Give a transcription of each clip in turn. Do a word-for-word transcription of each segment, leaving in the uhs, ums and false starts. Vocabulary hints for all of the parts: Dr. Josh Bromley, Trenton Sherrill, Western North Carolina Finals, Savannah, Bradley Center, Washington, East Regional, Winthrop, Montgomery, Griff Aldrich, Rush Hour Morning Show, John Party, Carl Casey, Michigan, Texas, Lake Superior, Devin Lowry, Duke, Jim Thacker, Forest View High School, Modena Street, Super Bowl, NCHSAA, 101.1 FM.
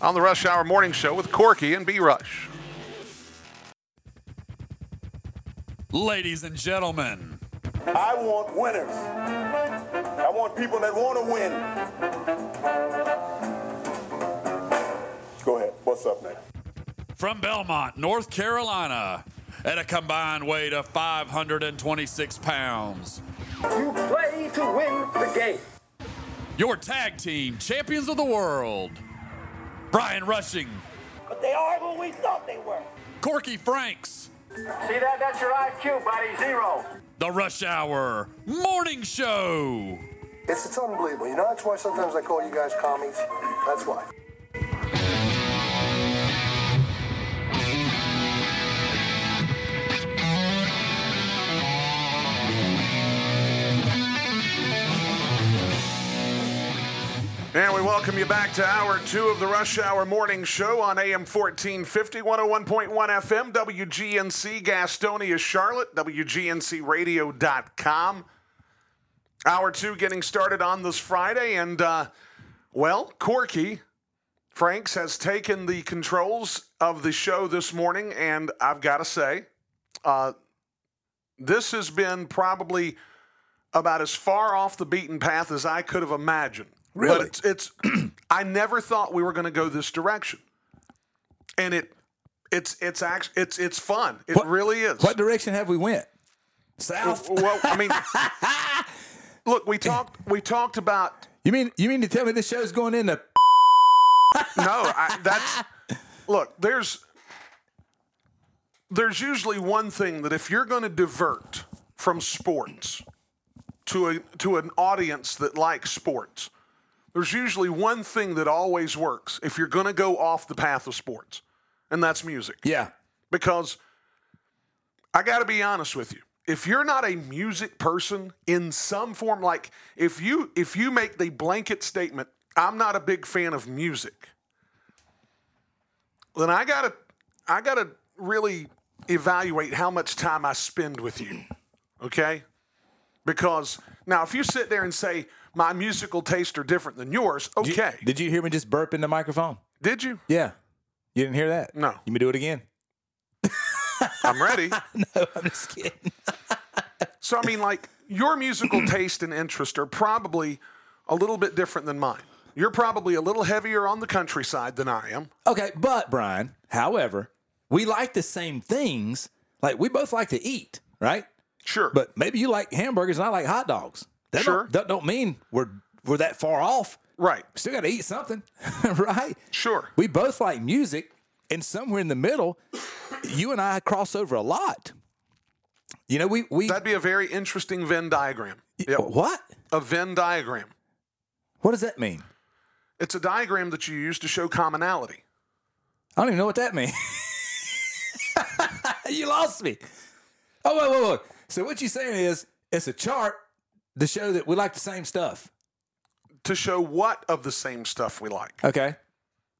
on the Rush Hour Morning Show with Corky and B-Rush. Ladies and gentlemen, I want winners. I want people that want to win. Go ahead. What's up, Nick? From Belmont, North Carolina, at a combined weight of five hundred twenty-six pounds. You play to win the game. Your tag team champions of the world. Brian Rushing. But they are who we thought they were. Corky Franks. See that? That's your I Q, buddy. Zero. The Rush Hour Morning Show. It's, it's unbelievable. You know, that's why sometimes I call you guys commies. That's why. And we welcome you back to Hour two of the Rush Hour Morning Show on A M fourteen fifty, one oh one point one F M, W G N C, Gastonia, Charlotte, W G N C radio dot com. Hour two getting started on this Friday, and, uh, well, Corky Franks has taken the controls of the show this morning, and I've got to say, uh, this has been probably about as far off the beaten path as I could have imagined. Really? But it's, it's I never thought we were going to go this direction. And it it's it's actually it's it's fun. It what, really is. What direction have we went? South. Well, I mean Look, we talked we talked about You mean you mean to tell me this show's going into No, I, that's Look, there's there's usually one thing that if you're going to divert from sports to a to an audience that likes sports, there's usually one thing that always works if you're going to go off the path of sports, and that's music. Yeah. Because I got to be honest with you. If you're not a music person in some form, like if you if you make the blanket statement, I'm not a big fan of music, then I got to I got to really evaluate how much time I spend with you. Okay? Because now if you sit there and say, my musical tastes are different than yours. Okay. Did you, did you hear me just burp in the microphone? Did you? Yeah. You didn't hear that? No. You may do it again. I'm ready. No, I'm just kidding. So, I mean, like, your musical taste and interest are probably a little bit different than mine. You're probably a little heavier on the countryside than I am. Okay, but, Brian, however, we like the same things. Like, we both like to eat, right? Sure. But maybe you like hamburgers and I like hot dogs. That sure. Don't, that don't mean we're we're that far off. Right. Still got to eat something, right? Sure. We both like music, and somewhere in the middle, you and I cross over a lot. You know, we... we That'd be a very interesting Venn diagram. Yep. What? A Venn diagram. What does that mean? It's a diagram that you use to show commonality. I don't even know what that means. You lost me. Oh, wait, wait, wait. So what you're saying is, it's a chart to show that we like the same stuff. To show what of the same stuff we like. Okay.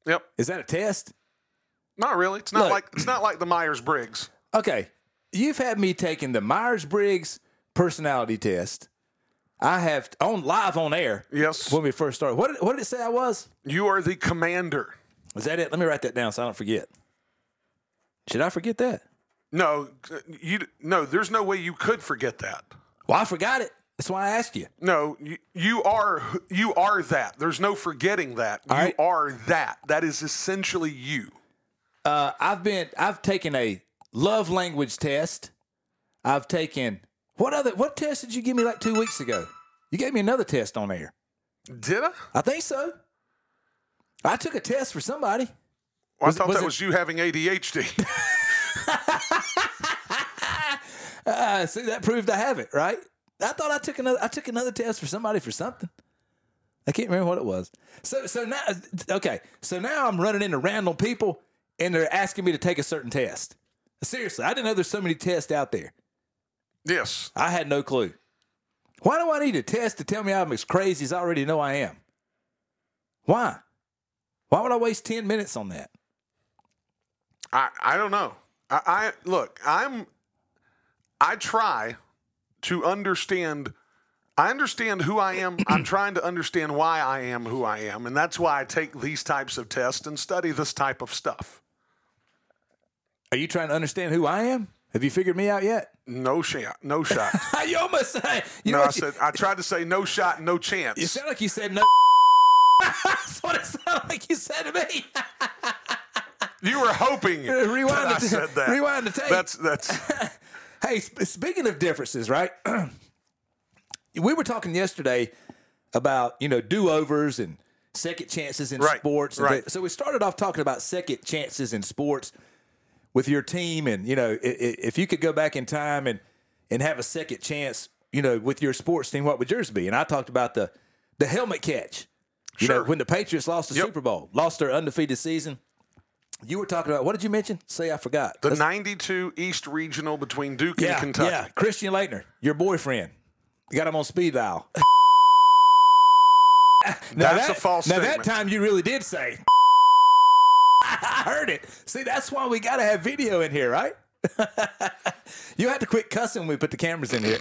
Yep. Is that a test? Not really. It's not Look, like it's not like the Myers-Briggs. Okay. You've had me taking the Myers-Briggs personality test. I have on live on air. Yes. When we first started. What did, what did it say I was? You are the commander. Is that it? Let me write that down so I don't forget. Should I forget that? No. You no, there's no way you could forget that. Well, I forgot it. That's why I asked you. No, you, you are you are that. There's no forgetting that. All you right. are that. That is essentially you. Uh, I've been I've taken a love language test. I've taken what other what test did you give me like two weeks ago? You gave me another test on air. Did I? I think so. I took a test for somebody. Well, was, I thought was that it? was you having A D H D. uh, see, that proved I have it, right? I thought I took another I took another test for somebody for something. I can't remember what it was. So so now, okay, so now I'm running into random people, and they're asking me to take a certain test. Seriously, I didn't know there's so many tests out there. Yes. I had no clue. Why do I need a test to tell me I'm as crazy as I already know I am? Why? Why would I waste ten minutes on that? I, I don't know. I, I look, I'm I try to understand I understand who I am. I'm trying to understand why I am who I am, and that's why I take these types of tests and study this type of stuff. Are you trying to understand who I am? Have you figured me out yet? No shot. No shot. You almost said. You no, know I said. You, I tried to say no shot, no chance. You sound like you said no. That's what it sounded like you said to me. You were hoping rewind that the, I said that. Rewind the tape. That's that's. Hey, sp- speaking of differences, right? We were talking yesterday about, you know, do-overs and second chances in right, sports. Right. So we started off talking about second chances in sports with your team. And, you know, if you could go back in time and, and have a second chance, you know, with your sports team, what would yours be? And I talked about the, the helmet catch. You sure. know, when the Patriots lost the yep. Super Bowl, lost their undefeated season. You were talking about, what did you mention? Say I forgot. The Let's, ninety-two East Regional between Duke yeah, and Kentucky. Yeah, Christian Laettner, your boyfriend. You got him on speed dial. Now that's that, a false now statement. Now that time you really did say. I heard it. See, that's why we got to have video in here, right? You had to quit cussing when we put the cameras in here.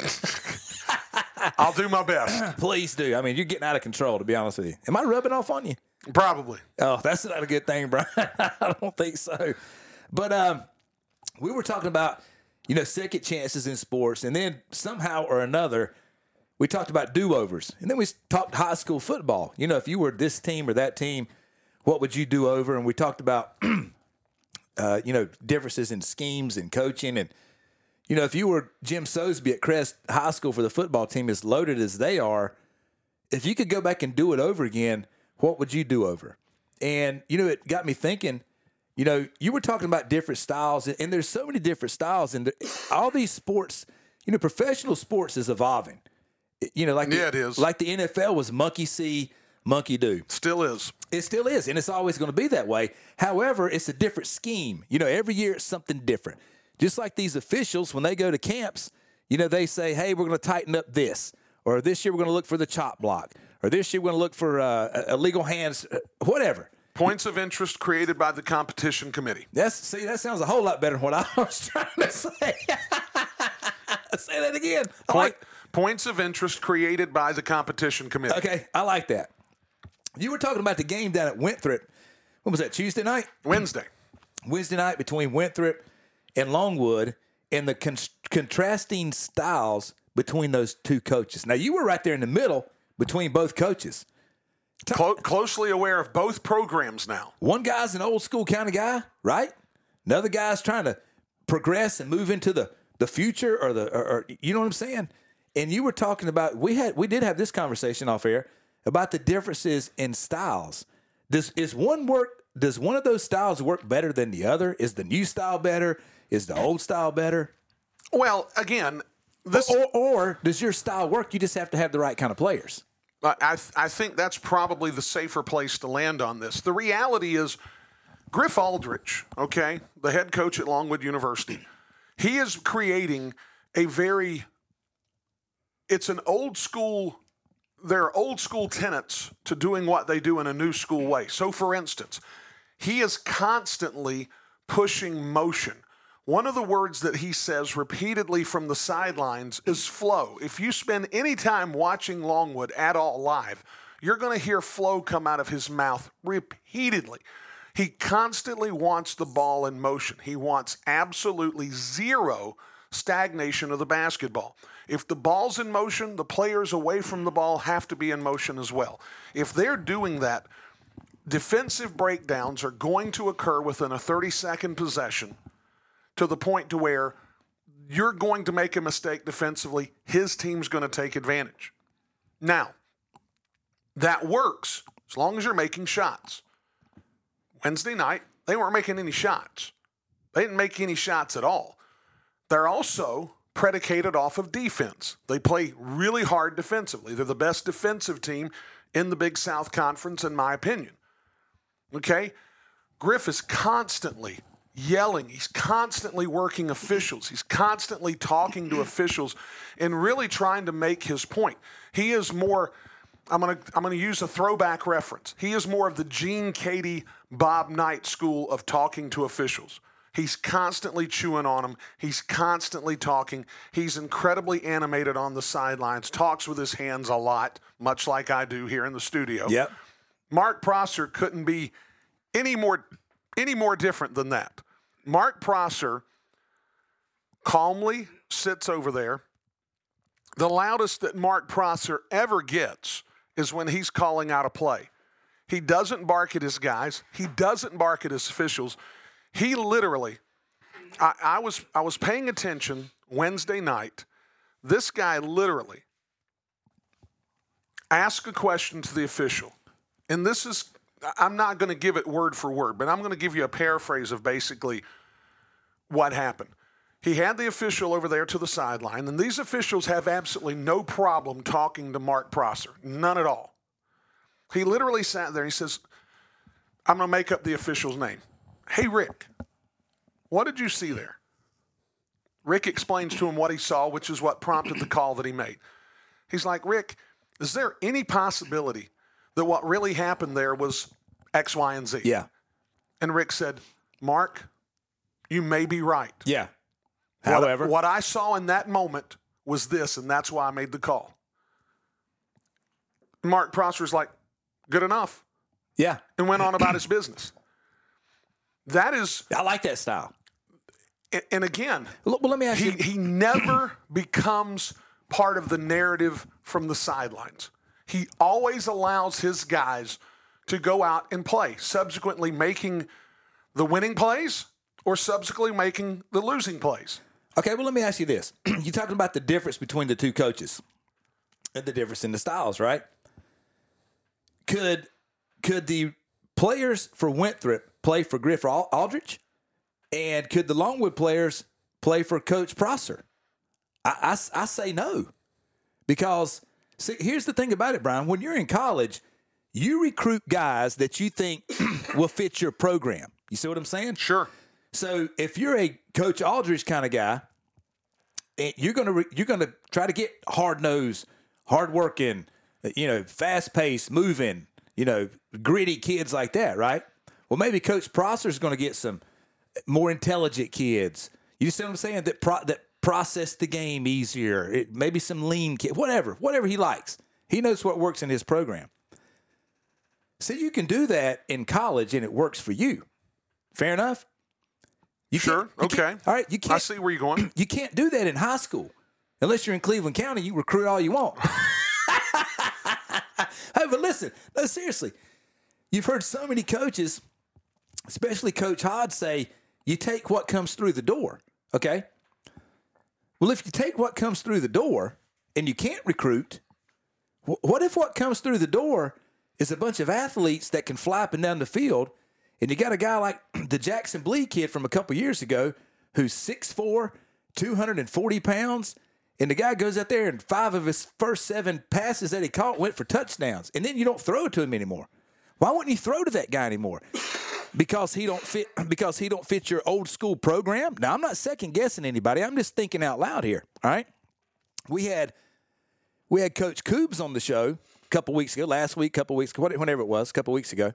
I'll do my best. Please do. I mean, you're getting out of control, to be honest with you. Am I rubbing off on you? Probably. Oh, that's not a good thing, Brian. I don't think so. But um, we were talking about, you know, second chances in sports, and then somehow or another, we talked about do-overs, and then we talked high school football. You know, if you were this team or that team, what would you do over? And we talked about, uh, you know, differences in schemes and coaching. And, you know, if you were Jim Sosby at Crest High School for the football team, as loaded as they are, if you could go back and do it over again, what would you do over? And, you know, it got me thinking, you know, you were talking about different styles, and there's so many different styles. And all these sports, you know, professional sports is evolving. You know, like yeah, the, it is. Like the N F L was monkey see, monkey do. Still is. It still is, and it's always going to be that way. However, it's a different scheme. You know, every year it's something different. Just like these officials, when they go to camps, you know, they say, hey, we're going to tighten up this, or this year we're going to look for the chop block, or this year we're going to look for uh, illegal hands, whatever. Points of interest created by the competition committee. That's see, that sounds a whole lot better than what I was trying to say. Say that again. I Point. Like, Points of interest created by the competition committee. Okay, I like that. You were talking about the game down at Winthrop. When was that, Tuesday night? Wednesday. Wednesday night between Winthrop and Longwood, and the con- contrasting styles between those two coaches. Now, you were right there in the middle between both coaches. Cl- closely aware of both programs now. One guy's an old school kind of guy, right? Another guy's trying to progress and move into the, the future or the or, or you know what I'm saying? And you were talking about, we had we did have this conversation off air about the differences in styles. Does is one work? Does one of those styles work better than the other? Is the new style better? Is the old style better? Well, again, this or, or, or does your style work? You just have to have the right kind of players. I I think that's probably the safer place to land on this. The reality is, Griff Aldrich, okay, the head coach at Longwood University, he is creating a very It's an old school, there are old school tenets to doing what they do in a new school way. So, for instance, he is constantly pushing motion. One of the words that he says repeatedly from the sidelines is flow. If you spend any time watching Longwood at all live, you're going to hear flow come out of his mouth repeatedly. He constantly wants the ball in motion. He wants absolutely zero stagnation of the basketball. If the ball's in motion, the players away from the ball have to be in motion as well. If they're doing that, defensive breakdowns are going to occur within a thirty-second possession to the point to where you're going to make a mistake defensively. His team's going to take advantage. Now, that works as long as you're making shots. Wednesday night, they weren't making any shots. They didn't make any shots at all. They're also predicated off of defense. They play really hard defensively. They're the best defensive team in the Big South Conference, in my opinion. Okay? Griff is constantly yelling. He's constantly working officials. He's constantly talking to officials and really trying to make his point. He is more, I'm going to I'm going to use a throwback reference. He is more of the Gene Katie, Bob Knight school of talking to officials. He's constantly chewing on them. He's constantly talking. He's incredibly animated on the sidelines, talks with his hands a lot, much like I do here in the studio. Yep. Mark Prosser couldn't be any more any more different than that. Mark Prosser calmly sits over there. The loudest that Mark Prosser ever gets is when he's calling out a play. He doesn't bark at his guys. He doesn't bark at his officials. He literally, I, I was I was paying attention Wednesday night. This guy literally asked a question to the official. And this is, I'm not going to give it word for word, but I'm going to give you a paraphrase of basically what happened. He had the official over there to the sideline, and these officials have absolutely no problem talking to Mark Prosser. None at all. He literally sat there and he says, I'm going to make up the official's name. Hey, Rick, what did you see there? Rick explains to him what he saw, which is what prompted the call that he made. He's like, Rick, is there any possibility that what really happened there was X, Y, and Z? Yeah. And Rick said, Mark, you may be right. Yeah. However, what, what I saw in that moment was this, and that's why I made the call. Mark Prosser's like, good enough. Yeah. And went on about his business. That is, I like that style. And again, well, let me ask he, you. He never becomes part of the narrative from the sidelines. He always allows his guys to go out and play, subsequently making the winning plays or subsequently making the losing plays. Okay, well, let me ask you this. You're talking about the difference between the two coaches and the difference in the styles, right? Could could the players for Winthrop play for Griff Aldrich? And could the Longwood players play for Coach Prosser? I, I, I say no. Because, see, here's the thing about it, Brian. When you're in college, you recruit guys that you think will fit your program. You see what I'm saying? Sure. So if you're a Coach Aldrich kind of guy, you're going to you're going to try to get hard-nosed, hard-working, you know, fast-paced, moving, you know, gritty kids like that, right? Well, maybe Coach Prosser's going to get some more intelligent kids. You see what I'm saying? That pro- that process the game easier. It, maybe some lean kids. Whatever. Whatever he likes. He knows what works in his program. So you can do that in college, and it works for you. Fair enough? You sure. You okay. All right. You can't, I see where you're going. You can't do that in high school. Unless you're in Cleveland County, you recruit all you want. Hey, but listen. No, seriously. You've heard so many coaches, especially Coach Hodge, say, you take what comes through the door, okay? Well, if you take what comes through the door and you can't recruit, what if what comes through the door is a bunch of athletes that can fly up and down the field, and you got a guy like the Jackson Blee kid from a couple years ago who's six foot four, two hundred forty pounds, and the guy goes out there and five of his first seven passes that he caught went for touchdowns, and then you don't throw it to him anymore. Why wouldn't you throw to that guy anymore? Because he don't fit because he don't fit your old school program? Now, I'm not second-guessing anybody. I'm just thinking out loud here, all right? We had we had Coach Coobs on the show a couple weeks ago, last week, a couple weeks ago, whenever it was, a couple weeks ago.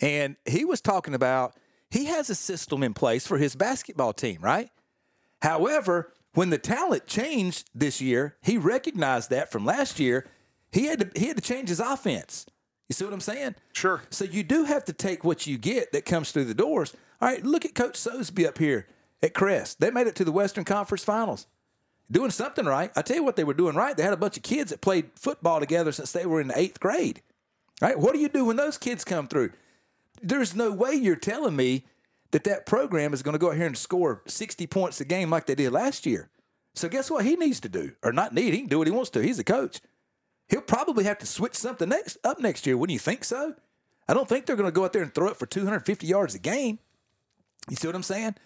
And he was talking about he has a system in place for his basketball team, right? However, when the talent changed this year, he recognized that from last year, he had to, he had to change his offense. You see what I'm saying? Sure. So you do have to take what you get that comes through the doors. All right, look at Coach Sosby up here at Crest. They made it to the Western Conference Finals. Doing something right. I tell you what they were doing right. They had a bunch of kids that played football together since they were in the eighth grade. All right, what do you do when those kids come through? There's no way you're telling me that that program is going to go out here and score sixty points a game like they did last year. So guess what he needs to do? Or not need. He can do what he wants to. He's a coach. He'll probably have to switch something next, up next year. Wouldn't you think so? I don't think they're going to go out there and throw it for two hundred fifty yards a game. You see what I'm saying?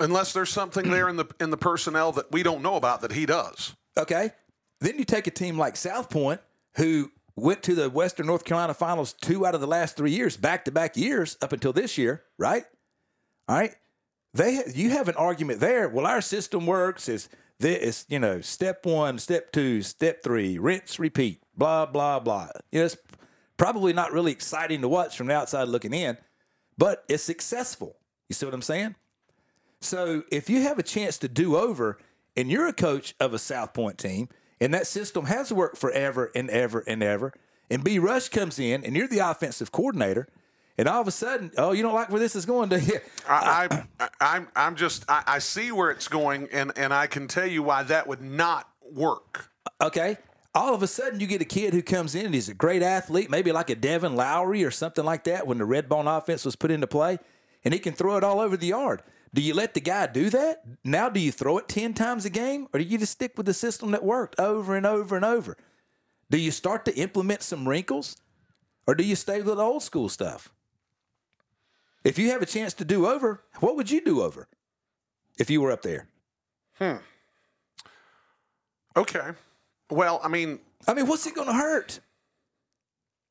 Unless there's something there in the in the personnel that we don't know about that he does. Okay. Then you take a team like South Point, who went to the Western North Carolina Finals two out of the last three years, back-to-back years up until this year, right? All right? They, you have an argument there. Well, our system works is this, you know, step one, step two, step three, rinse, repeat, blah, blah, blah. You know, it's probably not really exciting to watch from the outside looking in, but it's successful. You see what I'm saying? So if you have a chance to do over and you're a coach of a South Point team and that system has worked forever and ever and ever, and B. Rush comes in and you're the offensive coordinator, and all of a sudden, oh, you don't like where this is going, do you? I, I, I'm, I'm just, I, I see where it's going, and, and I can tell you why that would not work. Okay. All of a sudden, you get a kid who comes in and he's a great athlete, maybe like a Devin Lowry or something like that when the red bone offense was put into play, and he can throw it all over the yard. Do you let the guy do that? Now do you throw it ten times a game, or do you just stick with the system that worked over and over and over? Do you start to implement some wrinkles, or do you stay with the old school stuff? If you have a chance to do over, what would you do over if you were up there? Hmm. Okay. Well, I mean. I mean, what's it going to hurt?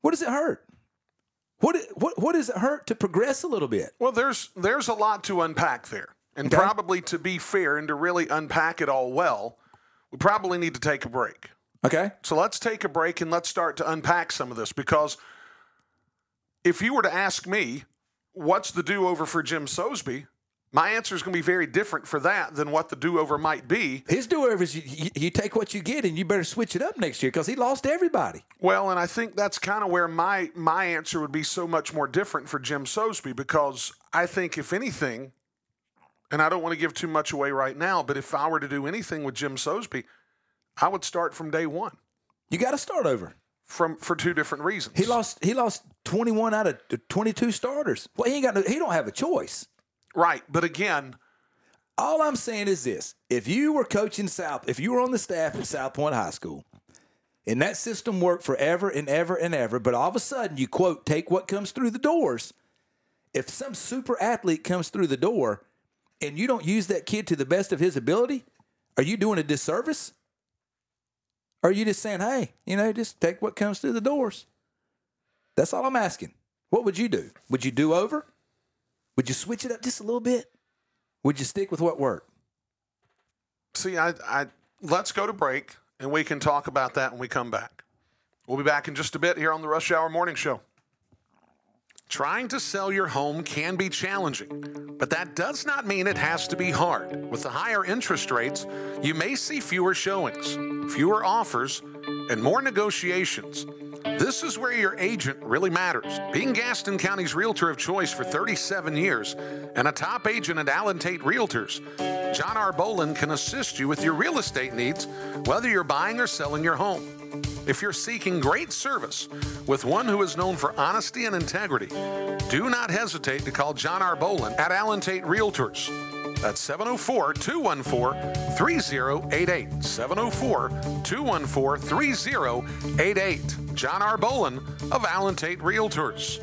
What does it hurt? What, what what does it hurt to progress a little bit? Well, there's there's a lot to unpack there. And okay. Probably to be fair and to really unpack it all well, we probably need to take a break. Okay. So let's take a break and let's start to unpack some of this. Because if you were to ask me, what's the do-over for Jim Sosby? My answer is going to be very different for that than what the do-over might be. His do-over is you, you, you take what you get and you better switch it up next year because he lost everybody. Well, and I think that's kind of where my my answer would be so much more different for Jim Sosby, because I think if anything, and I don't want to give too much away right now, but if I were to do anything with Jim Sosby, I would start from day one. You got to start over. From for two different reasons. He lost he lost twenty-one out of twenty-two starters. Well, he ain't got no, he don't have a choice. Right, but again, all I'm saying is this. If you were coaching South, if you were on the staff at South Point High School, and that system worked forever and ever and ever, but all of a sudden you, quote, take what comes through the doors. If some super athlete comes through the door and you don't use that kid to the best of his ability, are you doing a disservice? Or are you just saying, hey, you know, just take what comes through the doors? That's all I'm asking. What would you do? Would you do over? Would you switch it up just a little bit? Would you stick with what worked? See, I, I let's go to break, and we can talk about that when we come back. We'll be back in just a bit here on the Rush Hour Morning Show. Trying to sell your home can be challenging, but that does not mean it has to be hard. With the higher interest rates, you may see fewer showings, fewer offers, and more negotiations. This is where your agent really matters. Being Gaston County's realtor of choice for thirty-seven years and a top agent at Allen Tate Realtors, John R. Bolin can assist you with your real estate needs, whether you're buying or selling your home. If you're seeking great service with one who is known for honesty and integrity, do not hesitate to call John R. Bolin at Allen Tate Realtors. That's seven oh four, two one four, three oh eight eight. seven oh four, two one four, three oh eight eight. John R. Bolin of Allen Tate Realtors.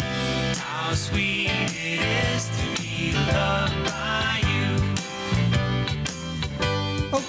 How sweet it is to be loved by you. Of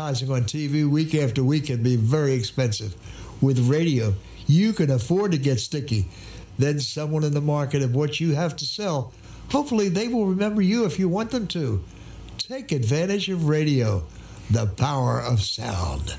on T V week after week can be very expensive. With radio, you can afford to get sticky. Then someone in the market of what you have to sell, hopefully they will remember you if you want them to. Take advantage of radio, the power of sound.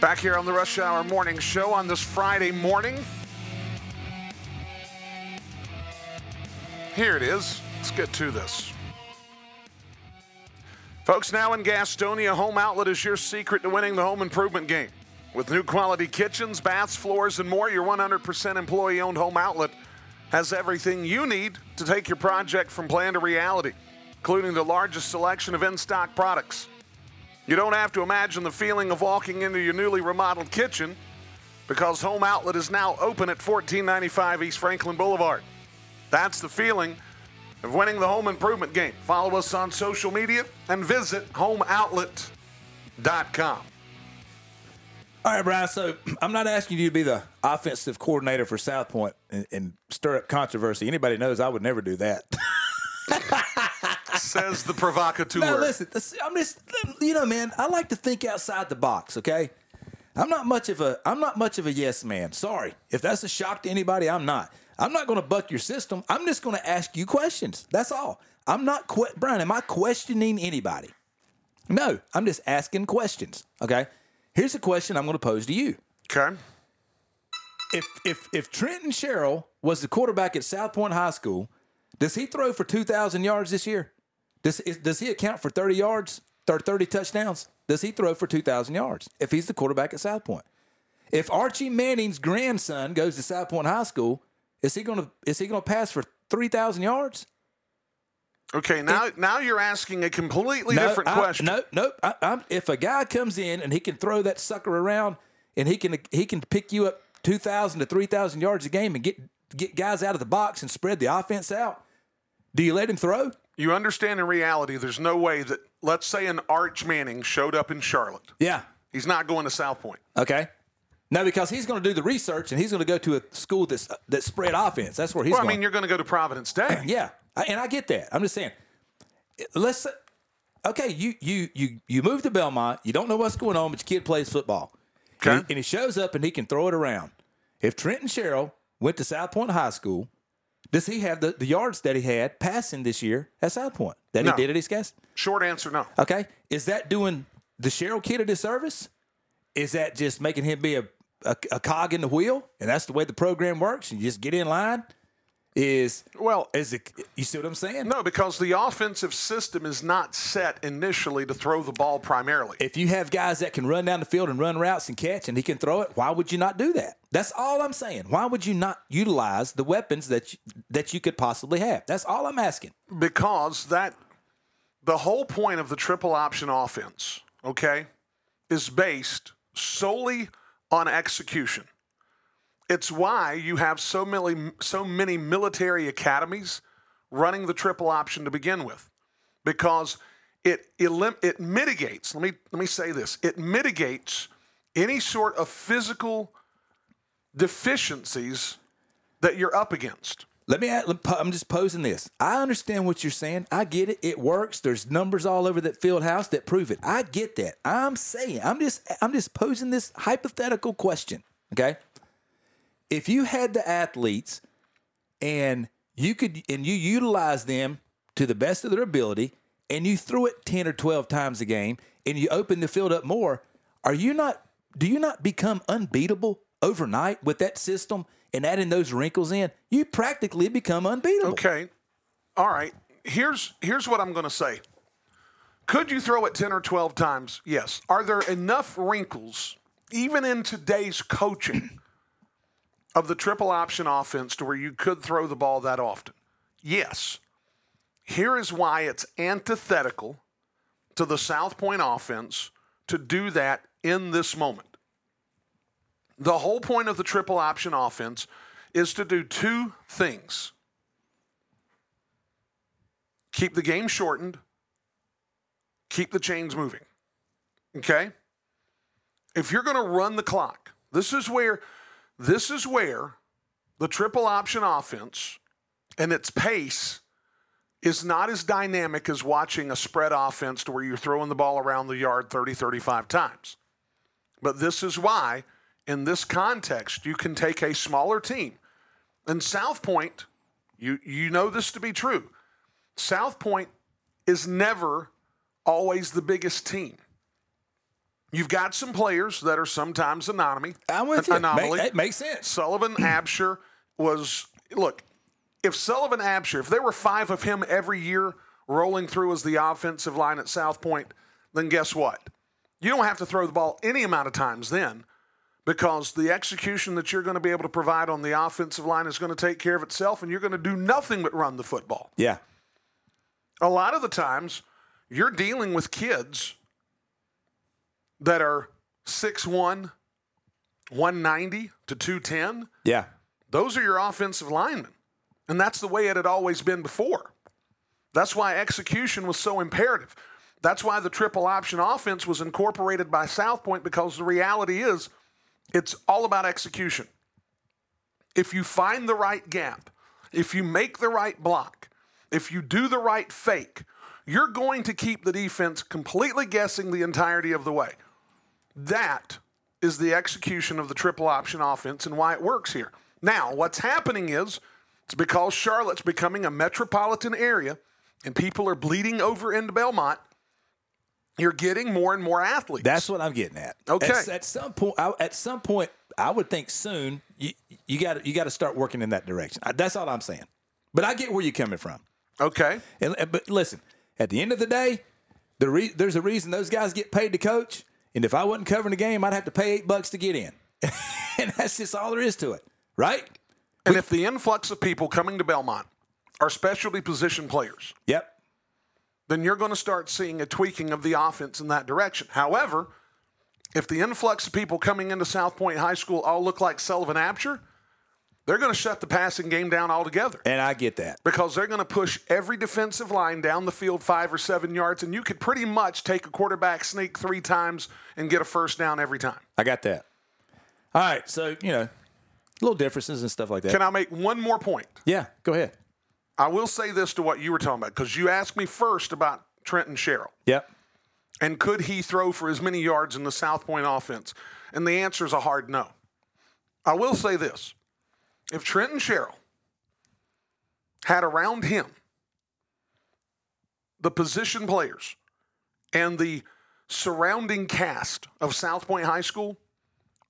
Back here on the Rush Hour Morning Show on this Friday morning. Here it is. Let's get to this. Folks, now in Gastonia, Home Outlet is your secret to winning the home improvement game. With new quality kitchens, baths, floors, and more, your one hundred percent employee-owned Home Outlet has everything you need to take your project from plan to reality, including the largest selection of in-stock products. You don't have to imagine the feeling of walking into your newly remodeled kitchen because Home Outlet is now open at fourteen ninety-five East Franklin Boulevard. That's the feeling of winning the home improvement game. Follow us on social media and visit home outlet dot com. All right, Brian, so I'm not asking you to be the offensive coordinator for South Point and, and stir up controversy. Anybody knows I would never do that. Says the provocateur. Now listen, I'm just, you know, man, I like to think outside the box, okay? I'm not much of a, I'm not much of a yes man. Sorry. If that's a shock to anybody, I'm not. I'm not going to buck your system. I'm just going to ask you questions. That's all. I'm not, que- Brian, am I questioning anybody? No, I'm just asking questions, okay? Here's a question I'm going to pose to you. Okay. If, if, if Trenton Sherrill was the quarterback at South Point High School, does he throw for two thousand yards this year? Does, is, does he account for thirty yards, thirty touchdowns? Does he throw for two thousand yards if he's the quarterback at South Point? If Archie Manning's grandson goes to South Point High School, is he going to is he going to pass for three thousand yards? Okay, now if, now you're asking a completely no, different I, question. No, no. I, I'm, if a guy comes in and he can throw that sucker around and he can he can pick you up two thousand to three thousand yards a game and get get guys out of the box and spread the offense out, do you let him throw? You understand in reality, there's no way that, let's say an Arch Manning showed up in Charlotte. Yeah. He's not going to South Point. Okay. No, because he's going to do the research, and he's going to go to a school that's, that's spread offense. That's where he's well, going. Well, I mean, you're going to go to Providence Day. Yeah, I, and I get that. I'm just saying, let's say, okay, you you you you move to Belmont. You don't know what's going on, but your kid plays football. Okay. And he, and he shows up, and he can throw it around. If Trenton Sherrill went to South Point High School, does he have the, the yards that he had passing this year at South Point that no. he did at East Gaston? Short answer, no. Okay. Is that doing the Sherrill kid a disservice? Is that just making him be a, a, a cog in the wheel? And that's the way the program works? You just get in line? Is well, is it, you see what I'm saying? No, because the offensive system is not set initially to throw the ball primarily. If you have guys that can run down the field and run routes and catch and he can throw it, why would you not do that? That's all I'm saying. Why would you not utilize the weapons that you, that you could possibly have? That's all I'm asking. Because that the whole point of the triple option offense, okay, is based solely on execution. It's why you have so many, so many military academies running the triple option to begin with, because it elim- it mitigates, let me let me say this, it mitigates any sort of physical deficiencies that you're up against. Let me, I'm just posing this. I understand what you're saying. I get it. It works. There's numbers all over that field house that prove it. I get that. I'm saying, I'm just, I'm just posing this hypothetical question. Okay. If you had the athletes and you could, and you utilize them to the best of their ability and you threw it ten or twelve times a game and you opened the field up more, are you not, do you not become unbeatable overnight with that system? And adding those wrinkles in, you practically become unbeatable. Okay. All right. Here's here's what I'm going to say. Could you throw it ten or twelve times? Yes. Are there enough wrinkles, even in today's coaching, of the triple option offense to where you could throw the ball that often? Yes. Here is why it's antithetical to the South Point offense to do that in this moment. The whole point of the triple option offense is to do two things. Keep the game shortened. Keep the chains moving. Okay? If you're going to run the clock, this is where this is where the triple option offense and its pace is not as dynamic as watching a spread offense to where you're throwing the ball around the yard thirty, thirty-five times. But this is why in this context, you can take a smaller team. And South Point, you, you know this to be true, South Point is never always the biggest team. You've got some players that are sometimes anomaly. I'm with an, you. Anomaly. Make, that makes sense. Sullivan Absher was, look, if Sullivan Absher, if there were five of him every year rolling through as the offensive line at South Point, then guess what? You don't have to throw the ball any amount of times then, because the execution that you're going to be able to provide on the offensive line is going to take care of itself, and you're going to do nothing but run the football. Yeah. A lot of the times, you're dealing with kids that are six one, one ninety to two ten. Yeah. Those are your offensive linemen, and that's the way it had always been before. That's why execution was so imperative. That's why the triple option offense was incorporated by South Point, because the reality is, it's all about execution. If you find the right gap, if you make the right block, if you do the right fake, you're going to keep the defense completely guessing the entirety of the way. That is the execution of the triple option offense and why it works here. Now, what's happening is it's because Charlotte's becoming a metropolitan area and people are bleeding over into Belmont. You're getting more and more athletes. That's what I'm getting at. Okay. At, at some point, I, at some point, I would think soon you you got you got to start working in that direction. That's all I'm saying. But I get where you're coming from. Okay. And, but listen, at the end of the day, the re, there's a reason those guys get paid to coach. And if I wasn't covering the game, I'd have to pay eight bucks to get in, and that's just all there is to it, right? And we, if the influx of people coming to Belmont are specialty position players, yep, then you're going to start seeing a tweaking of the offense in that direction. However, if the influx of people coming into South Point High School all look like Sullivan Absher, they're going to shut the passing game down altogether. And I get that. Because they're going to push every defensive line down the field five or seven yards, and you could pretty much take a quarterback sneak three times and get a first down every time. I got that. All right, so, you know, little differences and stuff like that. Can I make one more point? Yeah, go ahead. I will say this to what you were talking about, because you asked me first about Trenton Sherrill. Yep. And could he throw for as many yards in the South Point offense? And the answer is a hard no. I will say this. If Trenton Sherrill had around him the position players and the surrounding cast of South Point High School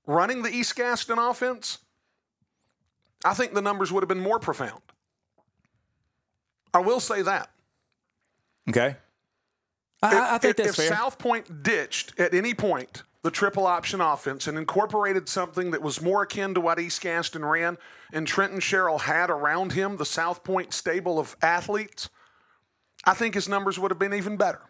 running the East Gaston offense, I think the numbers would have been more profound. I will say that. Okay. I, if, I think that's if fair. If South Point ditched at any point the triple option offense and incorporated something that was more akin to what East Gaston ran, and Trenton Sherrill had around him the South Point stable of athletes, I think his numbers would have been even better.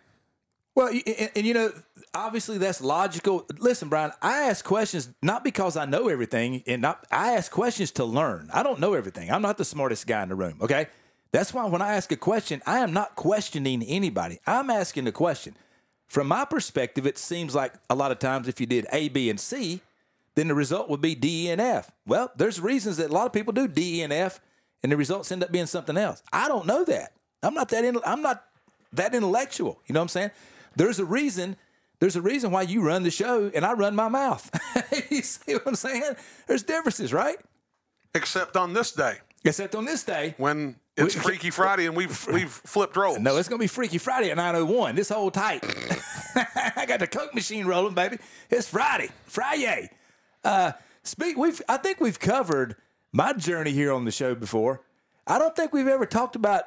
Well, and, and you know, obviously that's logical. Listen, Brian, I ask questions not because I know everything, and not, I ask questions to learn. I don't know everything. I'm not the smartest guy in the room, okay? That's why when I ask a question, I am not questioning anybody. I'm asking a question. From my perspective, it seems like a lot of times if you did A, B, and C, then the result would be D, E, and F. Well, there's reasons that a lot of people do D, E, and F, and the results end up being something else. I don't know that. I'm not that in, I'm not that intellectual. You know what I'm saying? There's a reason. There's a reason why you run the show and I run my mouth. You see what I'm saying? There's differences, right? Except on this day. Except on this day. When it's we, Freaky Friday and we've we've flipped roles. No, it's going to be Freaky Friday at nine oh one. This whole tight. I got the Coke machine rolling, baby. It's Friday. Friday. Uh, speak. We've. I think we've covered my journey here on the show before. I don't think we've ever talked about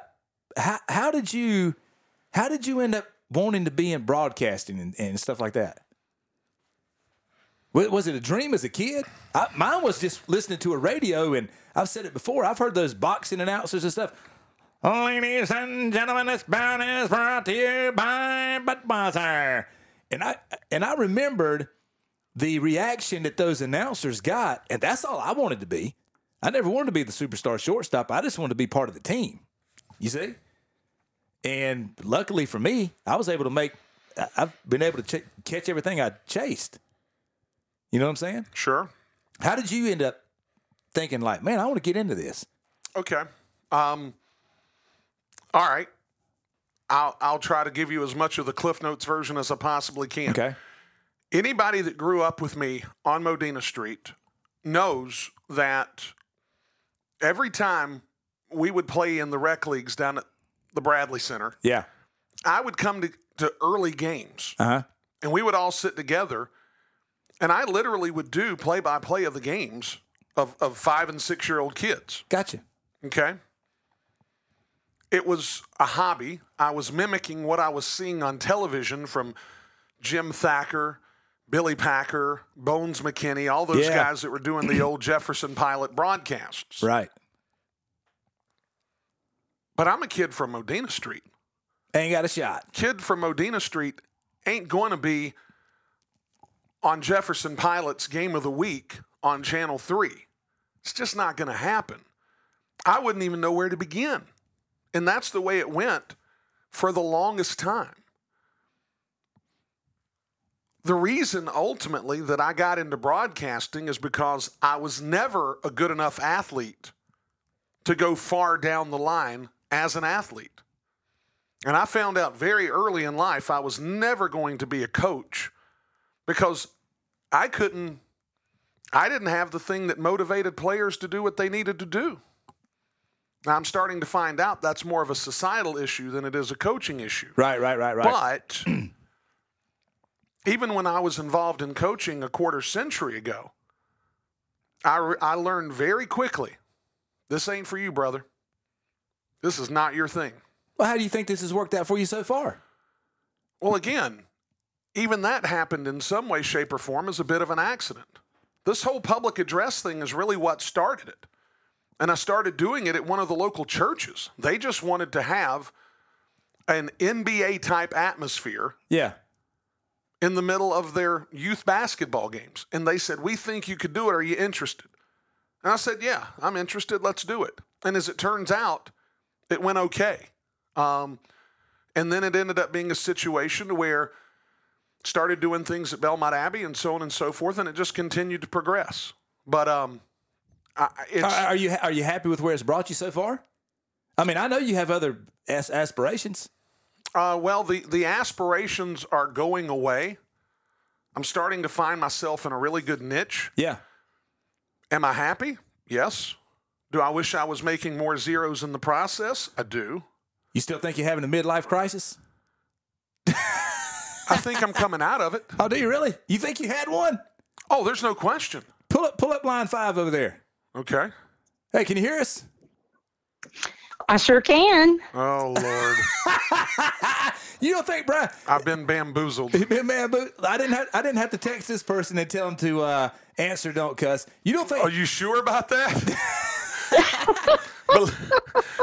how, how did you how did you end up wanting to be in broadcasting and, and stuff like that. Was it a dream as a kid? I, mine was just listening to a radio, and I've said it before. I've heard those boxing announcers and stuff. Ladies and gentlemen, this bout is brought to you by Budweiser. And I and I remembered the reaction that those announcers got, and that's all I wanted to be. I never wanted to be the superstar shortstop. I just wanted to be part of the team. You see? And luckily for me, I was able to make – I've been able to ch- catch everything I chased. You know what I'm saying? Sure. How did you end up thinking like, man, I want to get into this? Okay. Um, all right. I'll, I'll try to give you as much of the Cliff Notes version as I possibly can. Okay. Anybody that grew up with me on Modena Street knows that every time we would play in the rec leagues down at the Bradley Center. Yeah. I would come to, to early games. Uh-huh. And we would all sit together, and I literally would do play-by-play of the games of, of five- and six-year-old kids. Gotcha. Okay. It was a hobby. I was mimicking what I was seeing on television from Jim Thacker, Billy Packer, Bones McKinney, all those yeah. guys that were doing the old Jefferson Pilot broadcasts. Right. But I'm a kid from Modena Street. Ain't got a shot. Kid from Modena Street ain't going to be on Jefferson Pilot's Game of the Week on Channel three. It's just not going to happen. I wouldn't even know where to begin. And that's the way it went for the longest time. The reason ultimately that I got into broadcasting is because I was never a good enough athlete to go far down the line as an athlete. And I found out very early in life I was never going to be a coach because I couldn't, I didn't have the thing that motivated players to do what they needed to do. Now, I'm starting to find out that's more of a societal issue than it is a coaching issue. Right, right, right, right. But even when I was involved in coaching a quarter century ago, I, I learned very quickly, this ain't for you, brother. This is not your thing. Well, how do you think this has worked out for you so far? Well, again, even that happened in some way, shape, or form as a bit of an accident. This whole public address thing is really what started it. And I started doing it at one of the local churches. They just wanted to have an N B A-type atmosphere yeah. in the middle of their youth basketball games. And they said, we think you could do it. Are you interested? And I said, yeah, I'm interested. Let's do it. And as it turns out, it went okay. Um, and then it ended up being a situation where started doing things at Belmont Abbey and so on and so forth, and it just continued to progress. But um, I, it's, are, are you are you happy with where it's brought you so far? I mean, I know you have other as- aspirations. Uh, well, the, the aspirations are going away. I'm starting to find myself in a really good niche. Yeah. Am I happy? Yes. Do I wish I was making more zeros in the process? I do. You still think you're having a midlife crisis? I think I'm coming out of it. Oh, do you really? You think you had one? Oh, there's no question. Pull up, pull up line five over there. Okay. Hey, can you hear us? I sure can. Oh, Lord. You don't think, Brian? I've been bamboozled. You've been bamboozled. I didn't have, I didn't have to text this person and tell him to uh, answer don't cuss. You don't think? Are you sure about that?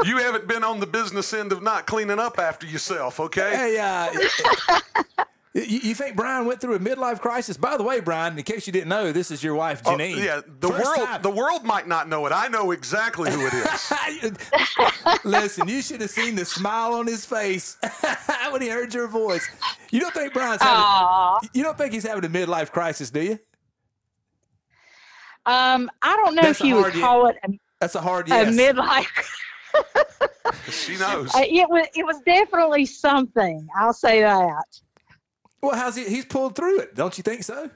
You haven't been on the business end of not cleaning up after yourself, okay? Hey, uh, you, you think Brian went through a midlife crisis? By the way, Brian, in case you didn't know, this is your wife, Janine. Oh, yeah, the First world time. the world might not know it. I know exactly who it is. Listen, you should have seen the smile on his face when he heard your voice. You don't think Brian's having, you don't think he's having a midlife crisis, do you? Um, I don't know That's if you would call end. it a That's a hard yes. A midlife. She knows. Uh, it was it was definitely something. I'll say that. Well, how's he? He's pulled through it, don't you think so?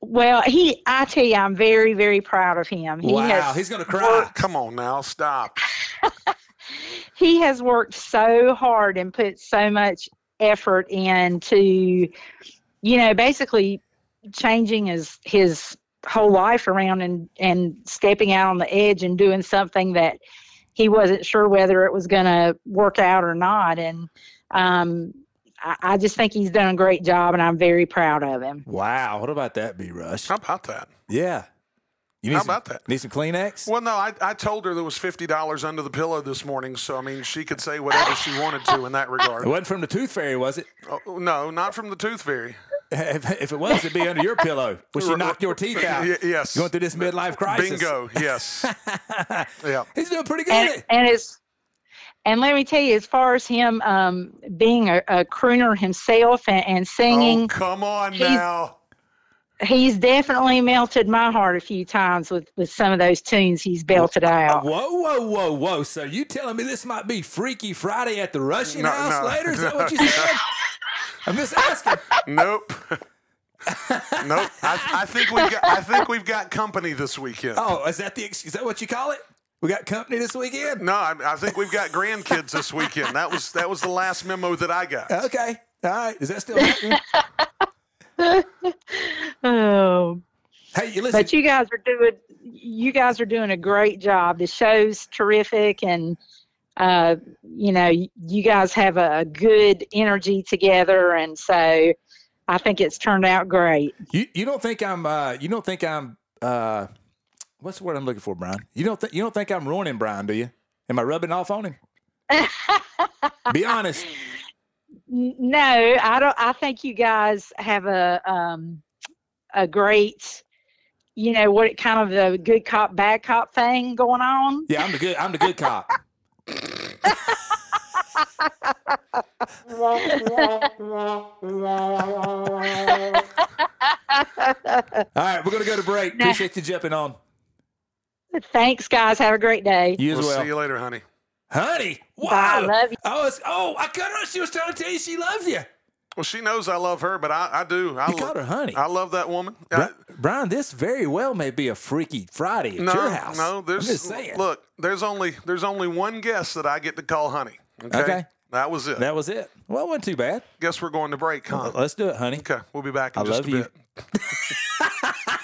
Well, he. I tell you, I'm very, very proud of him. He wow, has he's going to cry. Worked, Come on now, stop. He has worked so hard and put so much effort into, you know, basically changing his his whole life around and, and stepping out on the edge and doing something that he wasn't sure whether it was going to work out or not. And um, I, I just think he's done a great job, and I'm very proud of him. Wow. What about that, B-Rush? How about that? Yeah. You need How some, about that? Need some Kleenex? Well, no, I, I told her there was fifty dollars under the pillow this morning, so, I mean, she could say whatever she wanted to in that regard. It wasn't from the Tooth Fairy, was it? Oh, no, not from the Tooth Fairy. If, if it was, it'd be under your pillow. When she knocked your teeth out. Yes. Going through this midlife crisis. Bingo, yes. Yeah. He's doing pretty good. And, and, it's, and let me tell you, as far as him um, being a, a crooner himself and, and singing. Oh, come on now. He's definitely melted my heart a few times with, with some of those tunes he's belted out. Whoa, whoa, whoa, whoa. So you telling me this might be Freaky Friday at the Rushing no, House no, later? Is no, that what you said? No. I'm just asking. Nope. Nope. I, I think we've got I think we've got company this weekend. Oh, is that the is that what you call it? We got company this weekend? No, I, I think we've got grandkids this weekend. That was that was the last memo that I got. Okay. All right. Is that still happening? Oh. Hey, you listen. But you guys are doing you guys are doing a great job. The show's terrific, and Uh, you know, you guys have a good energy together, and so I think it's turned out great. You you don't think I'm uh, you don't think I'm uh, what's the word I'm looking for, Brian? You don't th- you don't think I'm ruining Brian, do you? Am I rubbing off on him? Be honest. No, I don't. I think you guys have a um, a great. You know what? Kind of the good cop, bad cop thing going on. Yeah, I'm the good. I'm the good cop. All right, we're gonna go to break. Appreciate you jumping on. Thanks, guys. Have a great day. You as well. We'll see you later, honey. Honey, wow. Bye, I love you. I was, oh, I cut her. She was trying to tell you she loves you. Well, she knows I love her, but I, I do. I you lo- called her honey. I love that woman. Bri- Brian, this very well may be a Freaky Friday at no, your house. No, there's I'm just saying. Look, there's only there's only one guest that I get to call honey. Okay? okay. That was it. That was it. Well, it wasn't too bad. Guess we're going to break, huh? Let's do it, honey. Okay, we'll be back in I just love a bit. You.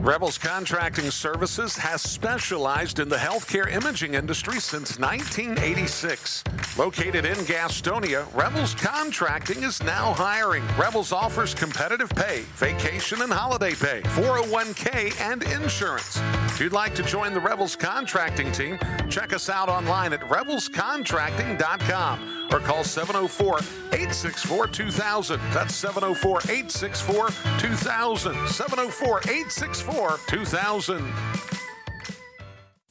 Rebels Contracting Services has specialized in the healthcare imaging industry since nineteen eighty-six. Located in Gastonia, Rebels Contracting is now hiring. Rebels offers competitive pay, vacation and holiday pay, four oh one k, and insurance. If you'd like to join the Rebels Contracting team, check us out online at rebels contracting dot com or call seven oh four, eight six four, two thousand. That's seven oh four, eight six four, two thousand. seven oh four, eight six four, two thousand.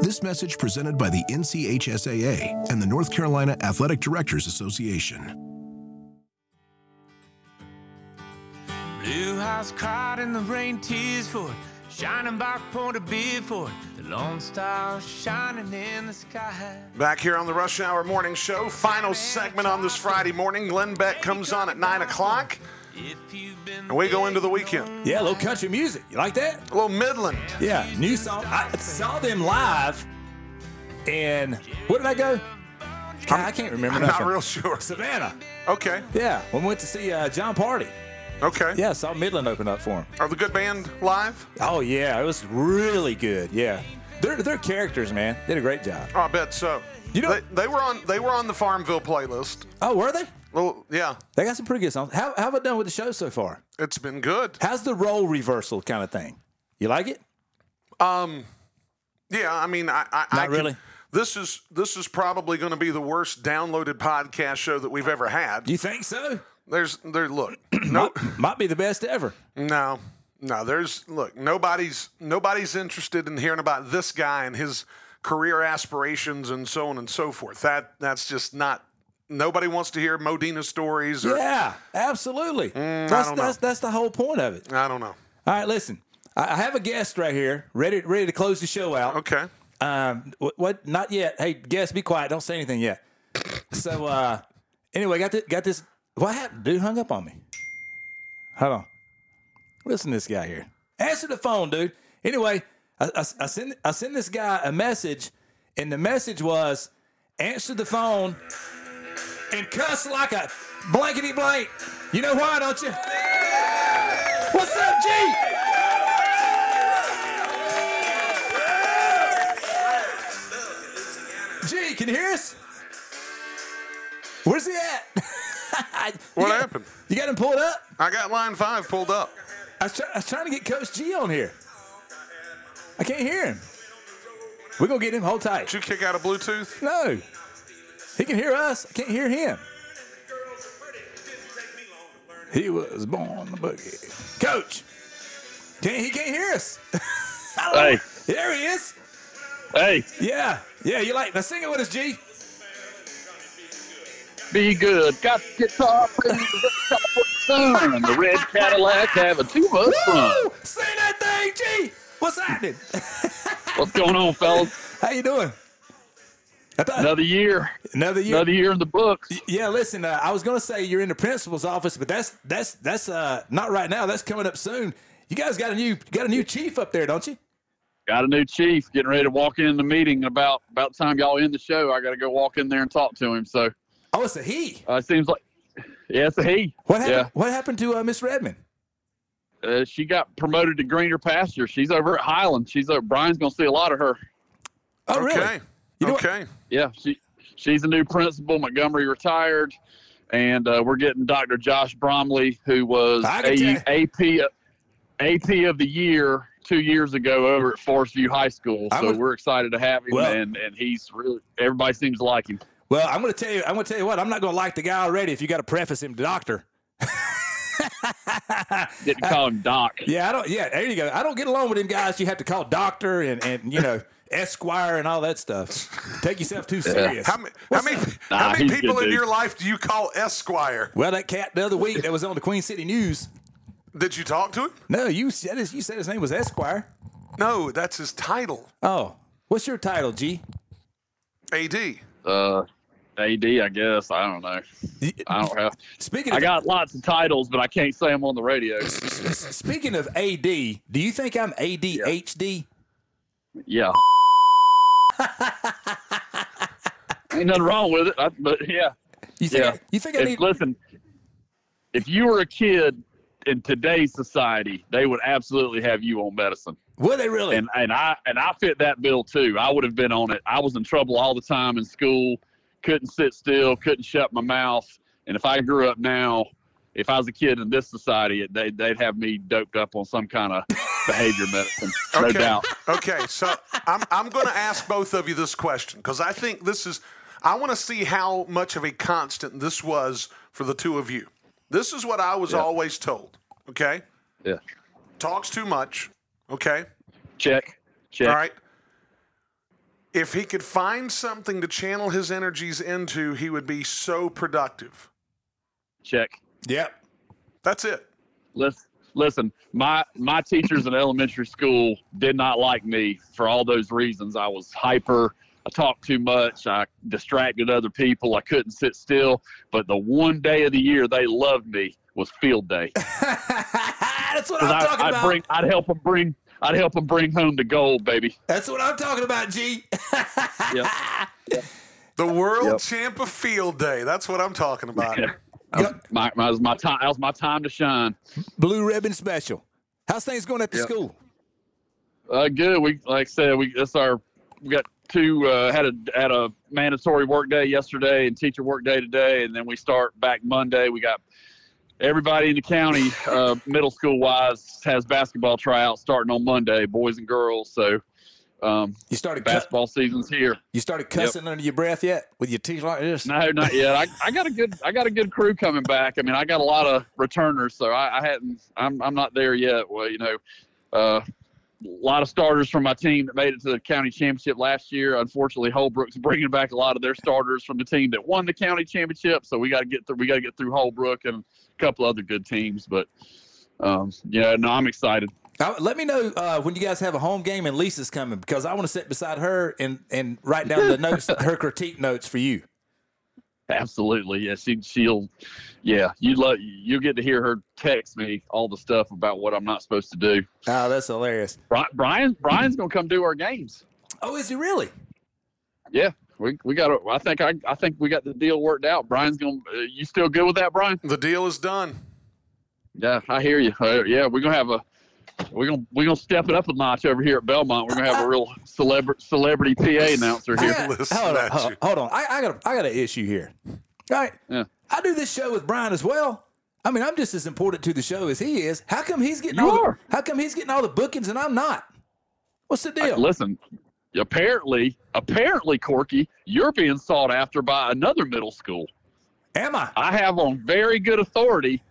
This message presented by the N C H S A A and the North Carolina Athletic Directors Association. Blue House cried in the rain, tears for it. Shining back, point a beer for it. The Lone Star shining in the sky. Back here on the Rush Hour Morning Show, final segment on this Friday morning. Glenn Beck comes on at nine o'clock. And we go into the weekend. Yeah, a little country music. You like that? A little Midland. Yeah, new song. I saw them live, and where did I go? I'm, I can't remember. I'm not from. Real sure. Savannah. Okay. Yeah, when we went to see uh, John Party. Okay. Yeah, saw Midland open up for him. Are the good band live? Oh, yeah. It was really good. Yeah. They're, they're characters, man. Did a great job. Oh, I bet so. You know, they, they were on they were on the Farmville playlist. Oh, were they? Well, yeah. They got some pretty good songs. How, how have I done with the show so far? It's been good. How's the role reversal kind of thing? You like it? Um, yeah, I mean, I... I Not I really? Can, this is this is probably going to be the worst downloaded podcast show that we've ever had. You think so? There's... there. Look. no, might, might be the best ever. No. No, there's... Look, nobody's nobody's interested in hearing about this guy and his career aspirations and so on and so forth. That That's just not... Nobody wants to hear Modena stories. Or, yeah, absolutely. Mm, that's, that's, that's the whole point of it. I don't know. All right, listen. I have a guest right here, ready ready to close the show out. Okay. Um, what? what not yet. Hey, guest, be quiet. Don't say anything yet. So, uh, anyway, got this, got this. What happened? Dude hung up on me. Hold on. Listen to this guy here. Answer the phone, dude. Anyway, I, I, I send I send this guy a message, and the message was, answer the phone and cuss like a blankety blank. You know why, don't you? What's up, G? G, can you hear us? Where's he at? What got, happened? You got him pulled up? I got line five pulled up. I was, try, I was trying to get Coach G on here. I can't hear him. We're going to get him. Hold tight. Did you kick out a Bluetooth? No. He can hear us. I can't hear him. He was born the boogie. Coach, can't, he can't hear us. Hey. There he is. Hey. Yeah. Yeah, you like. Now sing it with us, G. Be good. Got the guitar. Sun and the red Cadillac having too much fun. Sing that thing, G. What's happening? What's going on, fellas? How you doing? Thought, another year, another year, another year in the books. Yeah, listen, uh, I was going to say you're in the principal's office, but that's that's that's uh, not right now. That's coming up soon. You guys got a new got a new chief up there, don't you? Got a new chief. Getting ready to walk in the meeting about about time y'all end the show. I got to go walk in there and talk to him. So, oh, it's a he. Uh, it seems like Yeah, it's a he. What happened, yeah. what happened to uh, Miss Redmond? Uh, she got promoted to greener pasture. She's over at Highland. She's uh, Brian's going to see a lot of her. Oh, really? Okay. You know okay. What? Yeah, she she's a new principal. Montgomery retired, and uh, we're getting Doctor Josh Bromley, who was A P of the year two years ago over at Forest View High School. So would, we're excited to have him, well, and, and he's really everybody seems to like him. Well, I'm going to tell you. I'm going to tell you what. I'm not going to like the guy already if you got to preface him, doctor. Didn't call him doc. Yeah, I don't. Yeah, there you go. I don't get along with them guys. You have to call doctor and and you know. Esquire and all that stuff. Take yourself too serious. How many, how many, nah, how many people in your life do you call Esquire? Well, that cat the other week that was on the Queen City News. Did you talk to him? No, you said his, you said his name was Esquire. No, that's his title. Oh. What's your title, G? A D. Uh, A D, I guess. I don't know. I don't have. Speaking of, I got lots of titles, but I can't say them on the radio. Speaking of A D, do you think I'm A D H D? Yeah. Ain't nothing wrong with it, I, but yeah. You think? Yeah. I, you think I if, need? Listen, if you were a kid in today's society, they would absolutely have you on medicine. Would they really? And and I and I fit that bill too. I would have been on it. I was in trouble all the time in school. Couldn't sit still. Couldn't shut my mouth. And if I grew up now, if I was a kid in this society, they they'd have me doped up on some kind of. Behavior medicine, no okay. doubt. Okay, so I'm I'm going to ask both of you this question because I think this is – I want to see how much of a constant this was for the two of you. This is what I was yeah. always told, okay? Yeah. Talks too much, okay? Check, check. All right. If he could find something to channel his energies into, he would be so productive. Check. Yep. That's it. Let's – Listen, my, my teachers in elementary school did not like me for all those reasons. I was hyper. I talked too much. I distracted other people. I couldn't sit still. But the one day of the year they loved me was field day. That's what I'm I, talking I'd about. Bring, I'd help them bring. I'd help them bring home the gold, baby. That's what I'm talking about, G. Yep. Yep. The world yep. champ of field day. That's what I'm talking about. Yeah. That was, was my time. That was my time to shine. Blue ribbon special. How's things going at the yep. school? Uh, good. We like I said. We that's our. We got two. Uh, had a had a mandatory work day yesterday and teacher work day today, and then we start back Monday. We got everybody in the county, uh, middle school wise, has basketball tryouts starting on Monday, boys and girls. So um, you started basketball cu- season's here. You started cussing yep. under your breath yet with your teeth like this? No, not yet. I, I got a good I got a good crew coming back. I mean, I got a lot of returners, so I, I hadn't. I'm I'm not there yet. Well, you know, uh, a lot of starters from my team that made it to the county championship last year. Unfortunately, Holbrook's bringing back a lot of their starters from the team that won the county championship. So we got to get through. We got to get through Holbrook and a couple other good teams. But um, yeah, no, I'm excited. I, let me know uh, when you guys have a home game and Lisa's coming because I want to sit beside her and, and write down the notes, her critique notes for you. Absolutely, yeah. She she'll, yeah. You love you get to hear her text me all the stuff about what I'm not supposed to do. Oh, that's hilarious. Brian Brian's gonna come do our games. Oh, is he really? Yeah, we we got. I think I I think we got the deal worked out. Brian's gonna. Uh, you still good with that, Brian? The deal is done. Yeah, I hear you. Uh, yeah, we're gonna have a. We're gonna we're gonna step it up a notch over here at Belmont. We're gonna have a real celebrity celebrity P A announcer here. I got, hold on, hold, hold on. I, I got a, I got an issue here. All right, yeah. I do this show with Brian as well. I mean, I'm just as important to the show as he is. How come he's getting you all are. The, How come he's getting all the bookings and I'm not? What's the deal? I, listen, apparently, apparently, Corky, you're being sought after by another middle school. Am I? I have on very good authority,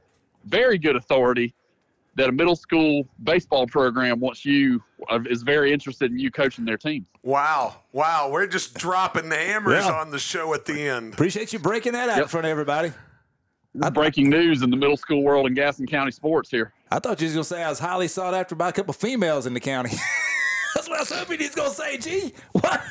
very good authority. that a middle school baseball program wants you uh, is very interested in you coaching their team. Wow. Wow. We're just dropping the hammers yeah. on the show at the end. Appreciate you breaking that out yep. in front of everybody. Breaking news in the middle school world in Gaston County sports here. I thought you was going to say I was highly sought after by a couple of females in the county. That's what I was hoping he's going to say. Gee, what?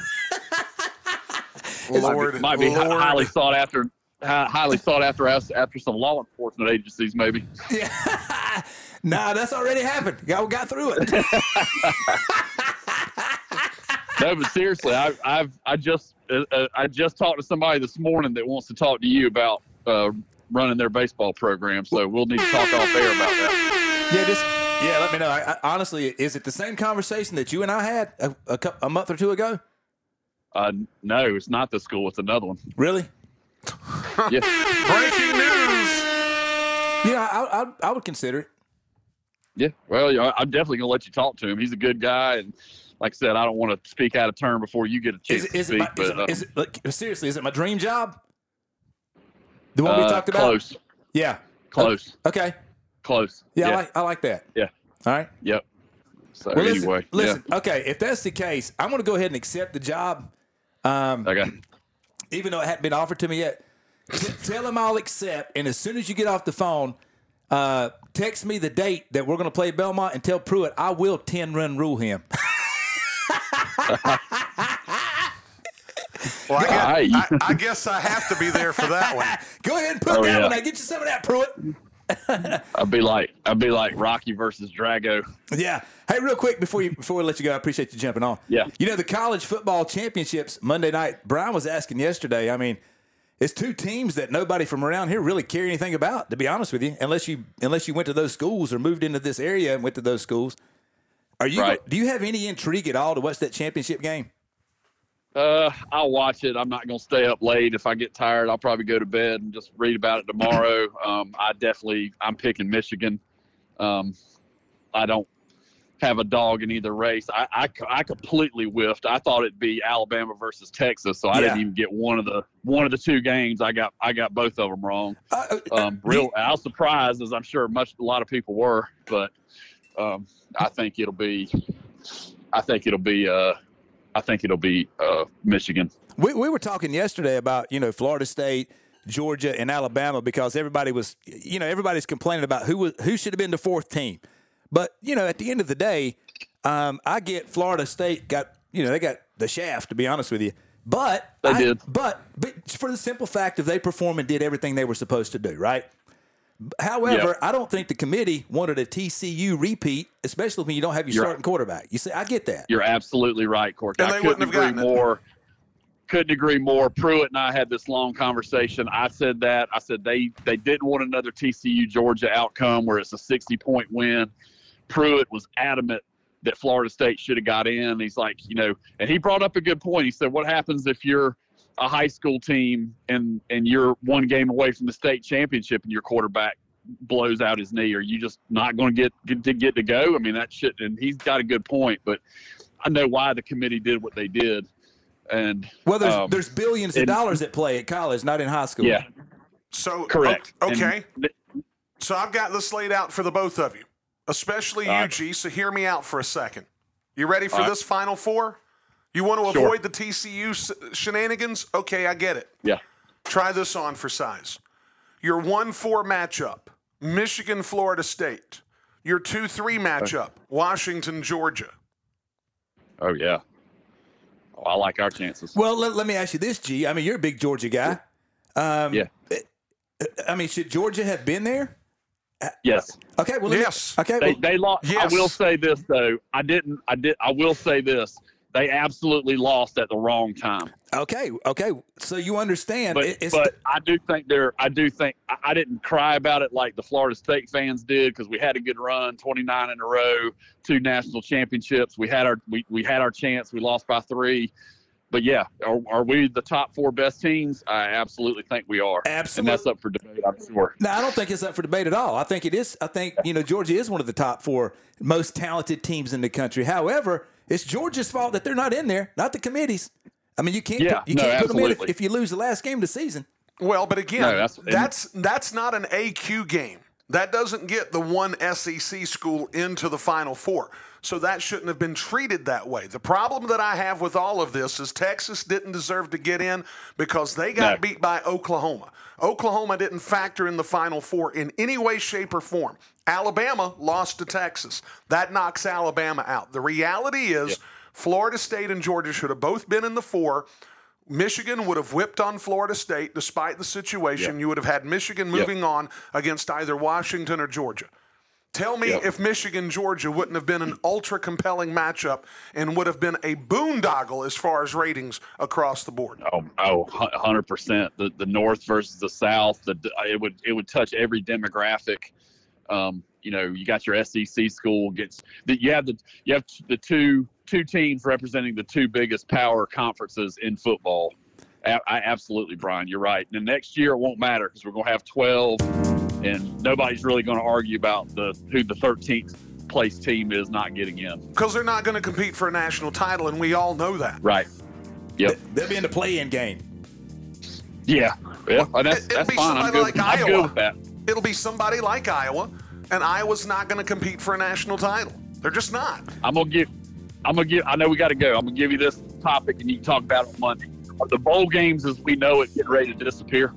Lord, might be, might be Lord. highly sought after, highly sought after after some law enforcement agencies maybe. Yeah. Nah, that's already happened. I got through it. No, but seriously, I, I've I just uh, I just talked to somebody this morning that wants to talk to you about uh, running their baseball program, so we'll need to talk off air about that. Yeah, just yeah, let me know. I, I, honestly, is it the same conversation that you and I had a, a, a month or two ago? Uh, no, it's not this school. It's another one. Really? Yeah. Breaking news. Yeah, I, I I would consider it. Yeah, well, yeah, I'm definitely going to let you talk to him. He's a good guy, and like I said, I don't want to speak out of turn before you get a chance is, is to speak. It my, but, is it, um, is it, like, seriously, is it my dream job? The one uh, we talked about? Close. Yeah. Close. Okay. Close. Yeah, yeah. I, like, I like that. Yeah. All right. Yep. So, well, listen, anyway. Listen, yeah. Okay, if that's the case, I'm going to go ahead and accept the job. Um, okay. Even though it hadn't been offered to me yet. T- tell him I'll accept, and as soon as you get off the phone, uh, text me the date that we're going to play Belmont and tell Pruitt I will ten-run rule him. Well, I, got, I, I guess I have to be there for that one. Go ahead and put oh, that yeah. one out. Get you some of that, Pruitt. I'd be like, I'd be like Rocky versus Drago. Yeah. Hey, real quick before you before we let you go, I appreciate you jumping on. Yeah. You know the college football championships Monday night. Brian was asking yesterday. I mean, it's two teams that nobody from around here really care anything about, to be honest with you, unless you unless you went to those schools or moved into this area and went to those schools. Are you? Right. Do you have any intrigue at all to watch that championship game? Uh, I'll watch it. I'm not going to stay up late. If I get tired, I'll probably go to bed and just read about it tomorrow. Um, I definitely, I'm picking Michigan. Um, I don't have a dog in either race. I, I, I completely whiffed. I thought it'd be Alabama versus Texas, so I yeah. didn't even get one of the one of the two games. I got I got both of them wrong. Uh, um, real, I was surprised, as I'm sure much a lot of people were, but um, I think it'll be, I think it'll be. Uh, I think it'll be uh, Michigan. We we were talking yesterday about, you know, Florida State, Georgia, and Alabama because everybody was, you know, everybody's complaining about who was, who should have been the fourth team. But, you know, at the end of the day, um, I get Florida State got, you know, they got the shaft, to be honest with you. But they I, did. But, but for the simple fact of they performed and did everything they were supposed to do, right? However, yep. I don't think the committee wanted a T C U repeat, especially when you don't have your You're starting right. quarterback. You say, I get that. You're absolutely right, Corky. I couldn't agree more. Couldn't agree more. Pruitt and I had this long conversation. I said that. I said they, they didn't want another T C U-Georgia outcome where it's a sixty-point win. Pruitt was adamant that Florida State should have got in. He's like, you know, and he brought up a good point. He said, what happens if you're a high school team and and you're one game away from the state championship and your quarterback blows out his knee? Are you just not going to get, get to get to go? I mean, that shit, and he's got a good point, but I know why the committee did what they did. And well, there's um, there's billions of and, dollars at play at college, not in high school. Yeah. So correct. Okay. And, so I've got this laid out for the both of you, especially you, G. Right. So hear me out for a second. You ready for all this right. Final Four? You want to avoid sure. the T C U shenanigans? Okay, I get it. Yeah. Try this on for size. Your one four matchup, Michigan-Florida State. Your two three matchup, okay. Washington-Georgia. Oh, yeah. Oh, I like our chances. Well, let, let me ask you this, G. I mean, you're a big Georgia guy. Um, yeah. I mean, should Georgia have been there? Yes. Okay. Well, yes. Me, okay. They, well, they lost. Yes. I will say this, though. I didn't. I did. I will say this. They absolutely lost at the wrong time. Okay, okay. So you understand. But, it's but th- I do think they're – I do think – I didn't cry about it like the Florida State fans did because we had a good run, twenty-nine in a row, two national championships. We had our we, we had our chance. We lost by three. But, yeah, are, are we the top four best teams? I absolutely think we are. Absolutely. And that's up for debate, I'm sure. No, I don't think it's up for debate at all. I think it is – I think, you know, Georgia is one of the top four most talented teams in the country. However – it's Georgia's fault that they're not in there, not the committee's. I mean, you can't yeah, you no, can't put them in if, if you lose the last game of the season. Well, but again, no, that's, that's that's not an A Q game. That doesn't get the one S E C school into the Final Four. So that shouldn't have been treated that way. The problem that I have with all of this is Texas didn't deserve to get in because they got no. beat by Oklahoma. Oklahoma didn't factor in the Final Four in any way, shape, or form. Alabama lost to Texas. That knocks Alabama out. The reality is yeah. Florida State and Georgia should have both been in the four. Michigan would have whipped on Florida State despite the situation. Yeah. You would have had Michigan moving yeah. on against either Washington or Georgia. Tell me yep. if Michigan-Georgia wouldn't have been an ultra-compelling matchup and would have been a boondoggle as far as ratings across the board. Oh, oh one hundred percent. The the North versus the South, the, it would it would touch every demographic. Um, you know, you got your S E C school gets that you have the you have the two two teams representing the two biggest power conferences in football. I, I absolutely, Brian, you're right. And next year it won't matter because we're going to have twelve. And nobody's really going to argue about the who the thirteenth place team is not getting in. Because they're not going to compete for a national title, and we all know that. Right. Yep. They'll be in the play-in game. Yeah. yeah. And that's, It'll that's be fine. I'm good, like I'm good with that. It'll be somebody like Iowa, and Iowa's not going to compete for a national title. They're just not. I'm going to give – I'm going to give – I know we got to go. I'm going to give you this topic, and you can talk about it on Monday. Are the bowl games as we know it getting ready to disappear?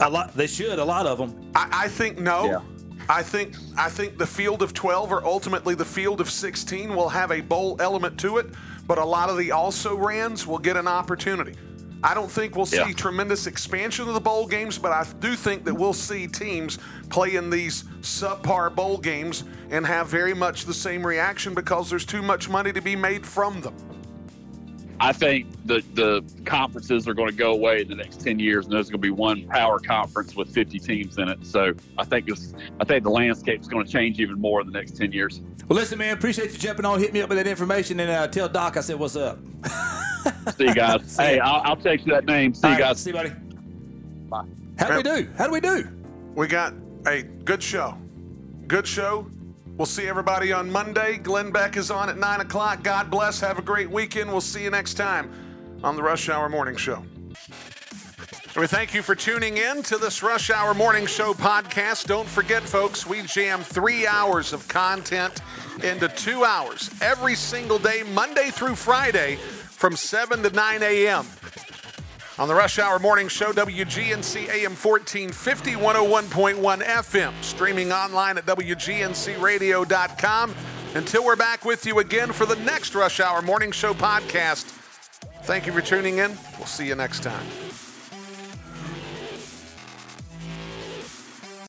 A lot. They should. A lot of them. I, I think no. Yeah. I think I think the field of twelve or ultimately the field of sixteen will have a bowl element to it, but a lot of the also-rans will get an opportunity. I don't think we'll see yeah. tremendous expansion of the bowl games, but I do think that we'll see teams play in these subpar bowl games and have very much the same reaction because there's too much money to be made from them. I think the, the conferences are going to go away in the next ten years, and there's going to be one power conference with fifty teams in it. So I think it's, I think the landscape is going to change even more in the next ten years. Well, listen, man, appreciate you jumping on. Hit me up with that information, and uh, tell Doc I said what's up. See you guys. See hey, I'll, I'll text you that name. See All you guys. Right, see you, buddy. Bye. How do we do? How do we do? We got a good show. Good show. We'll see everybody on Monday. Glenn Beck is on at nine o'clock. God bless. Have a great weekend. We'll see you next time on the Rush Hour Morning Show. And we thank you for tuning in to this Rush Hour Morning Show podcast. Don't forget, folks, we jam three hours of content into two hours every single day, Monday through Friday, from seven to nine a.m. on the Rush Hour Morning Show, W G N C A M fourteen fifty, one oh one point one F M, streaming online at W G N C radio dot com. Until we're back with you again for the next Rush Hour Morning Show podcast, thank you for tuning in. We'll see you next time.